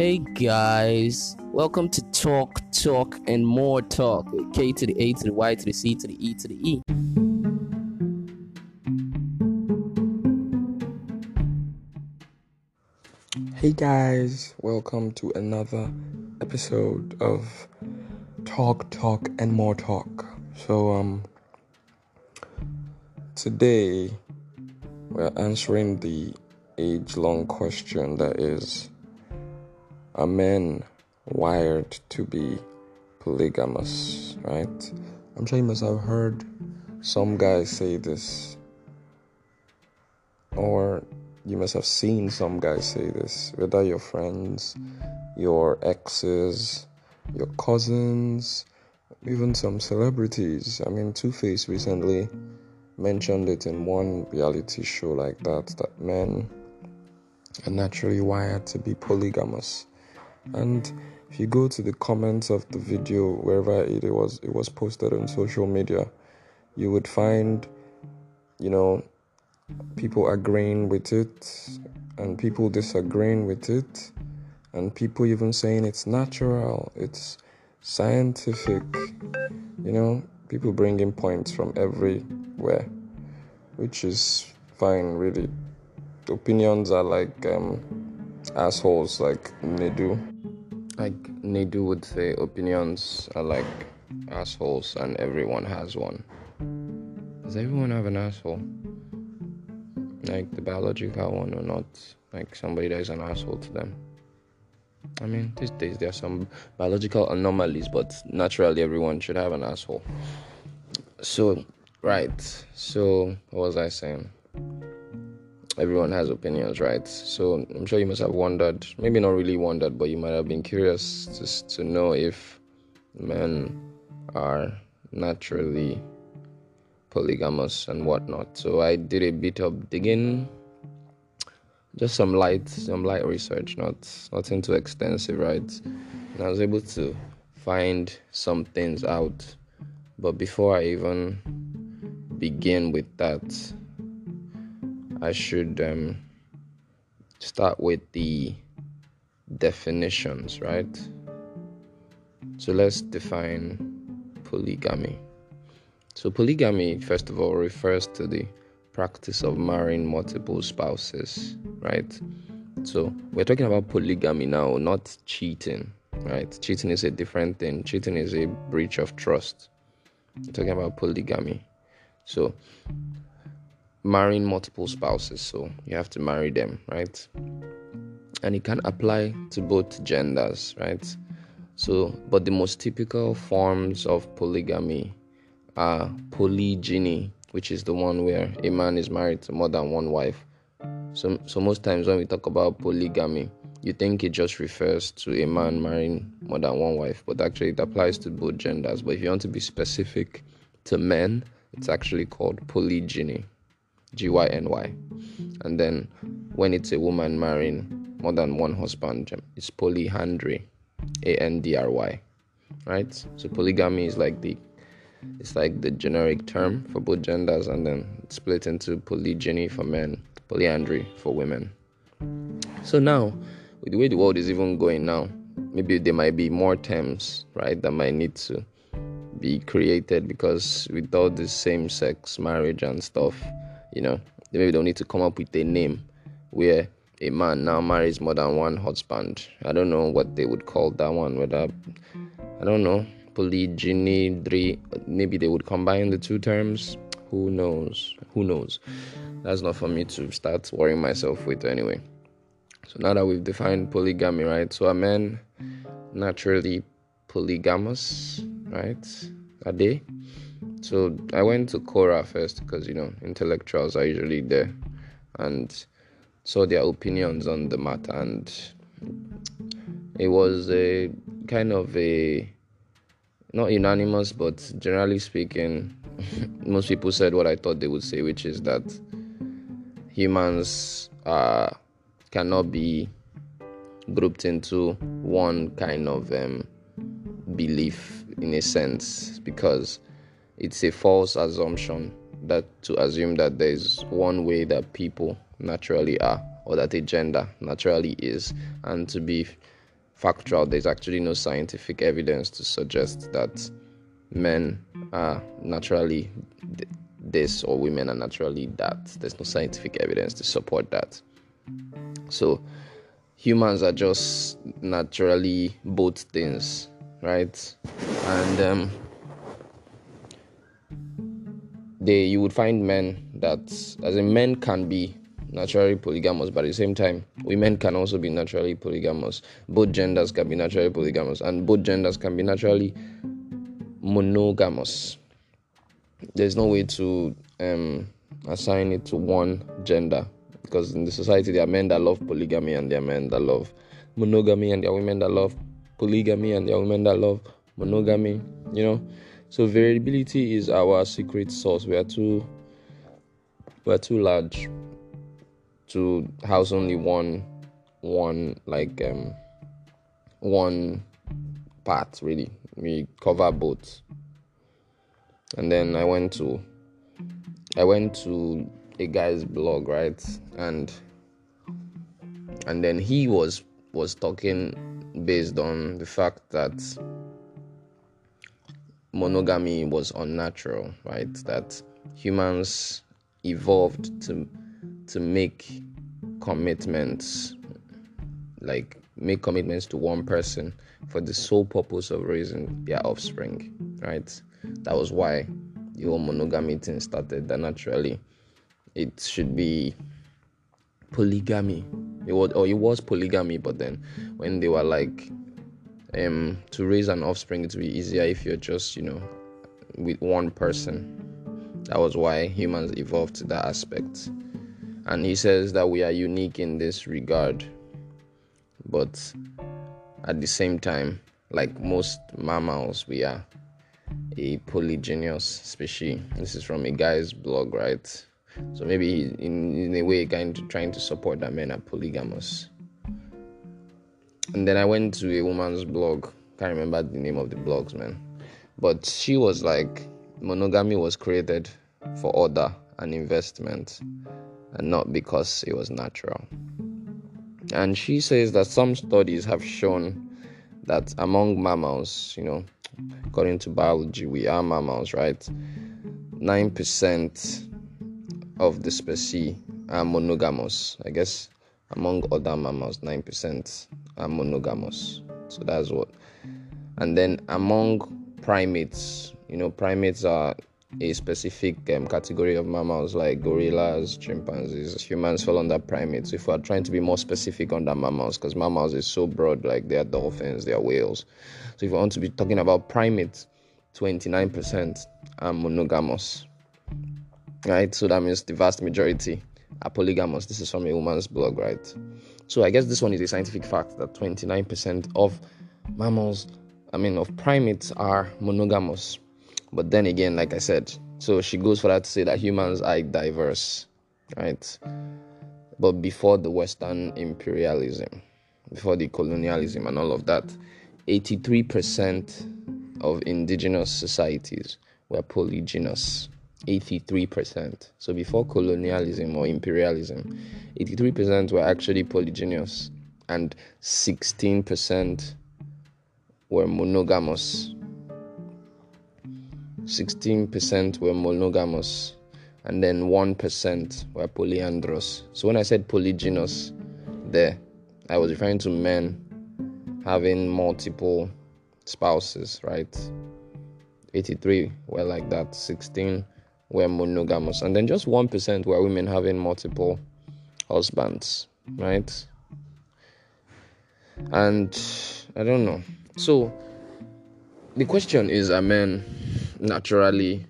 Hey guys, welcome to Talk, Talk, and More Talk. K to the A to the Y to the C to the E to the E. Hey guys, welcome to another episode of Talk, Talk, and More Talk. So, today we're answering the age-long question that is, are men wired to be polygamous, right? I'm sure you must have heard some guys say this, or you must have seen some guys say this, whether your friends, your exes, your cousins, even some celebrities. I mean, Two Face recently mentioned it in one reality show like that men are naturally wired to be polygamous. And if you go to the comments of the video, wherever it was posted on social media, you would find, people agreeing with it and people disagreeing with it, and people even saying it's natural, it's scientific, people bringing points from everywhere, which is fine, really. Opinions are like assholes, like Nedu. Like Nedu would say, opinions are like assholes and everyone has one. Does everyone have an asshole? Like the biological one or not? Like somebody that is an asshole to them? I mean, these days there are some biological anomalies, but naturally everyone should have an asshole. So, right. So, what was I saying? Everyone has opinions, right? So I'm sure you must have wondered, maybe not really wondered, but you might have been curious just to know if men are naturally polygamous and whatnot. So I did a bit of digging, just some light research, nothing too extensive, right? And I was able to find some things out. But before I even begin with that, I should start with the definitions, right? So let's define polygamy. So polygamy, first of all, refers to the practice of marrying multiple spouses, right? So we're talking about polygamy now, not cheating, right? Cheating is a different thing. Cheating is a breach of trust. We're talking about polygamy. So marrying multiple spouses, so you have to marry them, right? And it can apply to both genders, right? So, but the most typical forms of polygamy are polygyny, which is the one where a man is married to more than one wife. So most times when we talk about polygamy, you think it just refers to a man marrying more than one wife, but actually it applies to both genders. But if you want to be specific to men, it's actually called polygyny. Gyny. And then when it's a woman marrying more than one husband, it's polyandry, andry, right? So polygamy is like the generic term for both genders, and then it's split into polygyny for men, polyandry for women. So now, with the way the world is even going now, maybe there might be more terms, right, that might need to be created, because with all this same-sex marriage and stuff, maybe they'll need to come up with a name where a man now marries more than one husband. I don't know what they would call that one. Whether, I don't know, polygyny, maybe they would combine the two terms. Who knows? That's not for me to start worrying myself with anyway. So now that we've defined polygamy, right? So are men naturally polygamous, right? Are they? So I went to Cora first because, intellectuals are usually there, and saw their opinions on the matter, and it was a kind of a, not unanimous, but generally speaking, most people said what I thought they would say, which is that humans cannot be grouped into one kind of belief in a sense, because it's a false assumption that to assume that there is one way that people naturally are, or that a gender naturally is, and to be factual. There's actually no scientific evidence to suggest that men are naturally this or women are naturally that. There's no scientific evidence to support that. So humans are just naturally both things, right? And you would find men that, as in, men can be naturally polygamous, but at the same time, women can also be naturally polygamous. Both genders can be naturally polygamous, and both genders can be naturally monogamous. There's no way to assign it to one gender, because in the society there are men that love polygamy and there are men that love monogamy, and there are women that love polygamy and there are women that love monogamy, you know. So variability is our secret sauce. We are too large to house only one part, really. We cover both. And then I went to a guy's blog, right? And then he was talking based on the fact that monogamy was unnatural, right? That humans evolved to make commitments to one person for the sole purpose of raising their offspring, right? That was why the whole monogamy thing started. That naturally it should be polygamy. It was polygamy, but then when they were like, to raise an offspring, it would be easier if you're just, you know, with one person. That was why humans evolved to that aspect. And he says that we are unique in this regard. But at the same time, like most mammals, we are a polygynous species. This is from a guy's blog, right? So maybe in a way, kind of trying to support that men are polygamous. And then I went to a woman's blog. Can't remember the name of the blogs, man. But she was like, monogamy was created for order and investment, and not because it was natural. And she says that some studies have shown that among mammals, you know, according to biology, we are mammals, right? 9% of the species are monogamous. I guess among other mammals, 9% are monogamous. So that's what. And then among primates, you know, primates are a specific category of mammals like gorillas, chimpanzees. Humans fall under primates. If we are trying to be more specific under mammals, because mammals is so broad, like they are dolphins, they are whales. So if we want to be talking about primates, 29% are monogamous, right? So that means the vast majority are polygamous. This is from a woman's blog, right? So I guess this one is a scientific fact that 29% of primates are monogamous. But then again, like I said, so she goes for that to say that humans are diverse, right? But before the Western imperialism, before the colonialism and all of that, 83% of indigenous societies were polygynous. 83%. So before colonialism or imperialism, 83% were actually polygynous and 16% were monogamous. 16% were monogamous, and then 1% were polyandrous. So when I said polygynous there, I was referring to men having multiple spouses, right? 83 were like that, 16 were monogamous, and then just 1% were women having multiple husbands, right? And I don't know. So the question is, are men naturally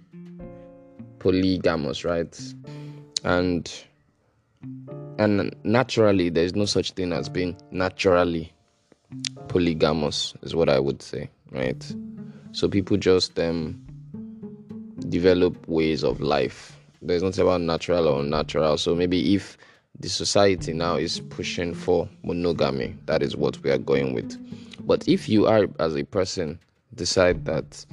polygamous, right? And naturally, there is no such thing as being naturally polygamous, is what I would say, right? So people just develop ways of life. There's nothing about natural or unnatural. So maybe if the society now is pushing for monogamy, that is what we are going with. But if you are, as a person, decide that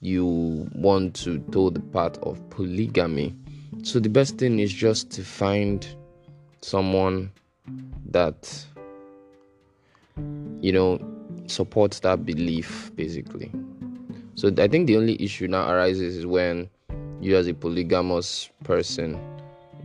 you want to do the path of polygamy, so the best thing is just to find someone that, you know, supports that belief, basically. So I think the only issue now arises is when you, as a polygamous person,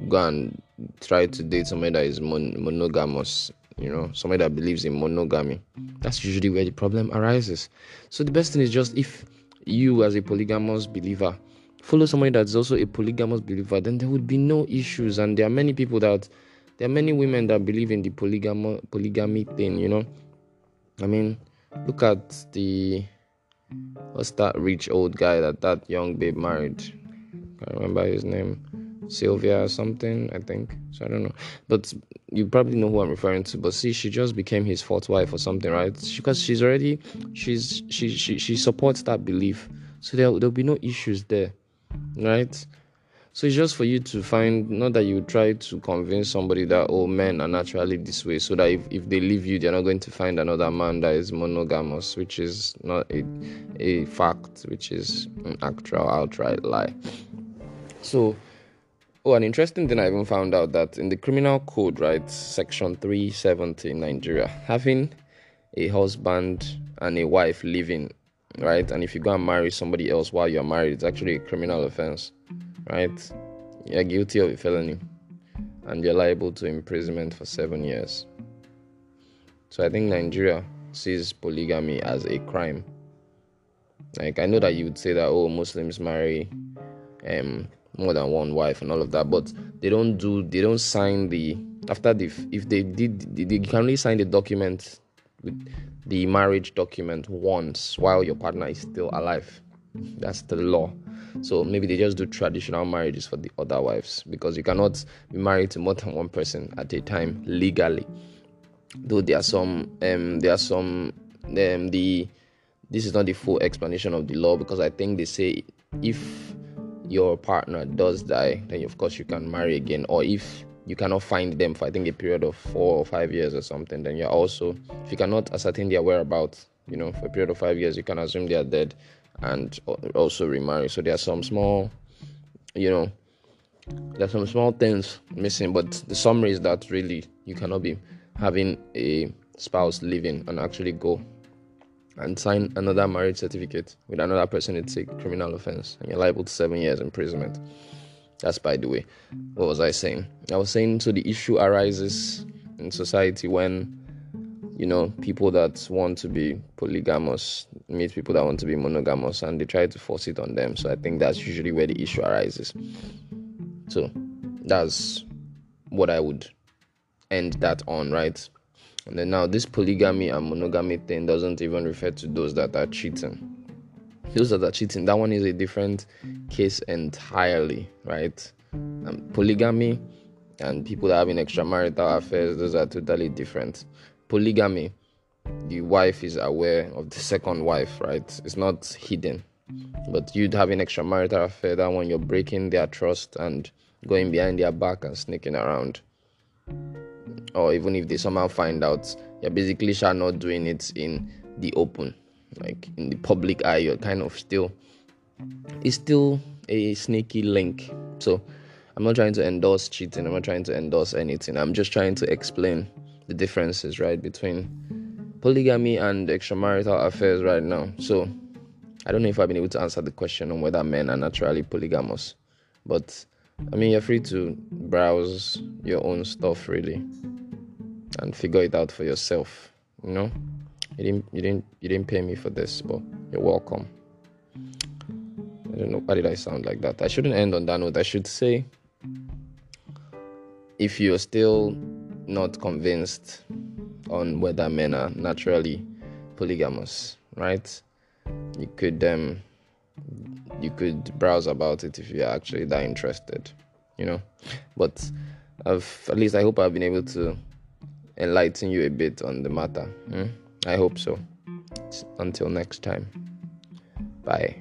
go and try to date somebody that is monogamous, you know, somebody that believes in monogamy. That's usually where the problem arises. So the best thing is just, if you, as a polygamous believer, follow somebody that's also a polygamous believer, then there would be no issues. And there are many women that believe in the polygamy thing, you know. I mean, look at what's that rich old guy that young babe married? I can't remember his name. Sylvia or something, I think. So I don't know. But you probably know who I'm referring to. But see, she just became his fourth wife or something, right? Because she supports that belief. So there'll be no issues there, right? So it's just for you to find, not that you try to convince somebody that, oh, men are naturally this way, so that if they leave you, they're not going to find another man that is monogamous, which is not a fact, which is an actual outright lie. So, an interesting thing I even found out, that in the criminal code, right, section 370 in Nigeria, having a husband and a wife living, right, and if you go and marry somebody else while you're married, it's actually a criminal offense, right? You're guilty of a felony and you're liable to imprisonment for 7 years. So I think Nigeria sees polygamy as a crime. Like, I know that you would say that, oh, Muslims marry more than one wife and all of that, but they don't sign the, after the, if they did, they can only sign the document, with the marriage document, once while your partner is still alive. That's the law. So maybe they just do traditional marriages for the other wives, because you cannot be married to more than one person at a time legally. Though this is not the full explanation of the law, because I think they say if your partner does die, then of course you can marry again, or if you cannot find them for, I think, a period of 4 or 5 years or something, then you're also, if you cannot ascertain their whereabouts, you know, for a period of 5 years, you can assume they are dead and also remarry. So there are some small, you know, there are some small things missing, but the summary is that really you cannot be having a spouse living and actually go and sign another marriage certificate with another person. It's a criminal offense and you're liable to 7 years imprisonment. That's by the way. What was I saying? I was saying, so the issue arises in society when, you know, people that want to be polygamous meet people that want to be monogamous and they try to force it on them. So I think that's usually where the issue arises. So that's what I would end that on, right? And then now, this polygamy and monogamy thing doesn't even refer to those that are cheating. Those that are cheating, that one is a different case entirely, right? Polygamy and people that are having extramarital affairs, those are totally different. Polygamy, the wife is aware of the second wife, right? It's not hidden. But you'd have an extramarital affair, that one you're breaking their trust and going behind their back and sneaking around. Or even if they somehow find out, you're basically not doing it in the open, like in the public eye. You're kind of still, it's still a sneaky link. So I'm not trying to endorse cheating, I'm not trying to endorse anything, I'm just trying to explain the differences, right, between polygamy and extramarital affairs right now. So I don't know if I've been able to answer the question on whether men are naturally polygamous, but I mean, you're free to browse your own stuff really and figure it out for yourself, you know. You didn't pay me for this, but you're welcome. I don't know, why did I sound like that? I shouldn't end on that note. I should say, if you're still not convinced on whether men are naturally polygamous, right, you could browse about it if you're actually that interested, you know. But at least I hope I've been able to enlighten you a bit on the matter. I hope so. Until next time. Bye.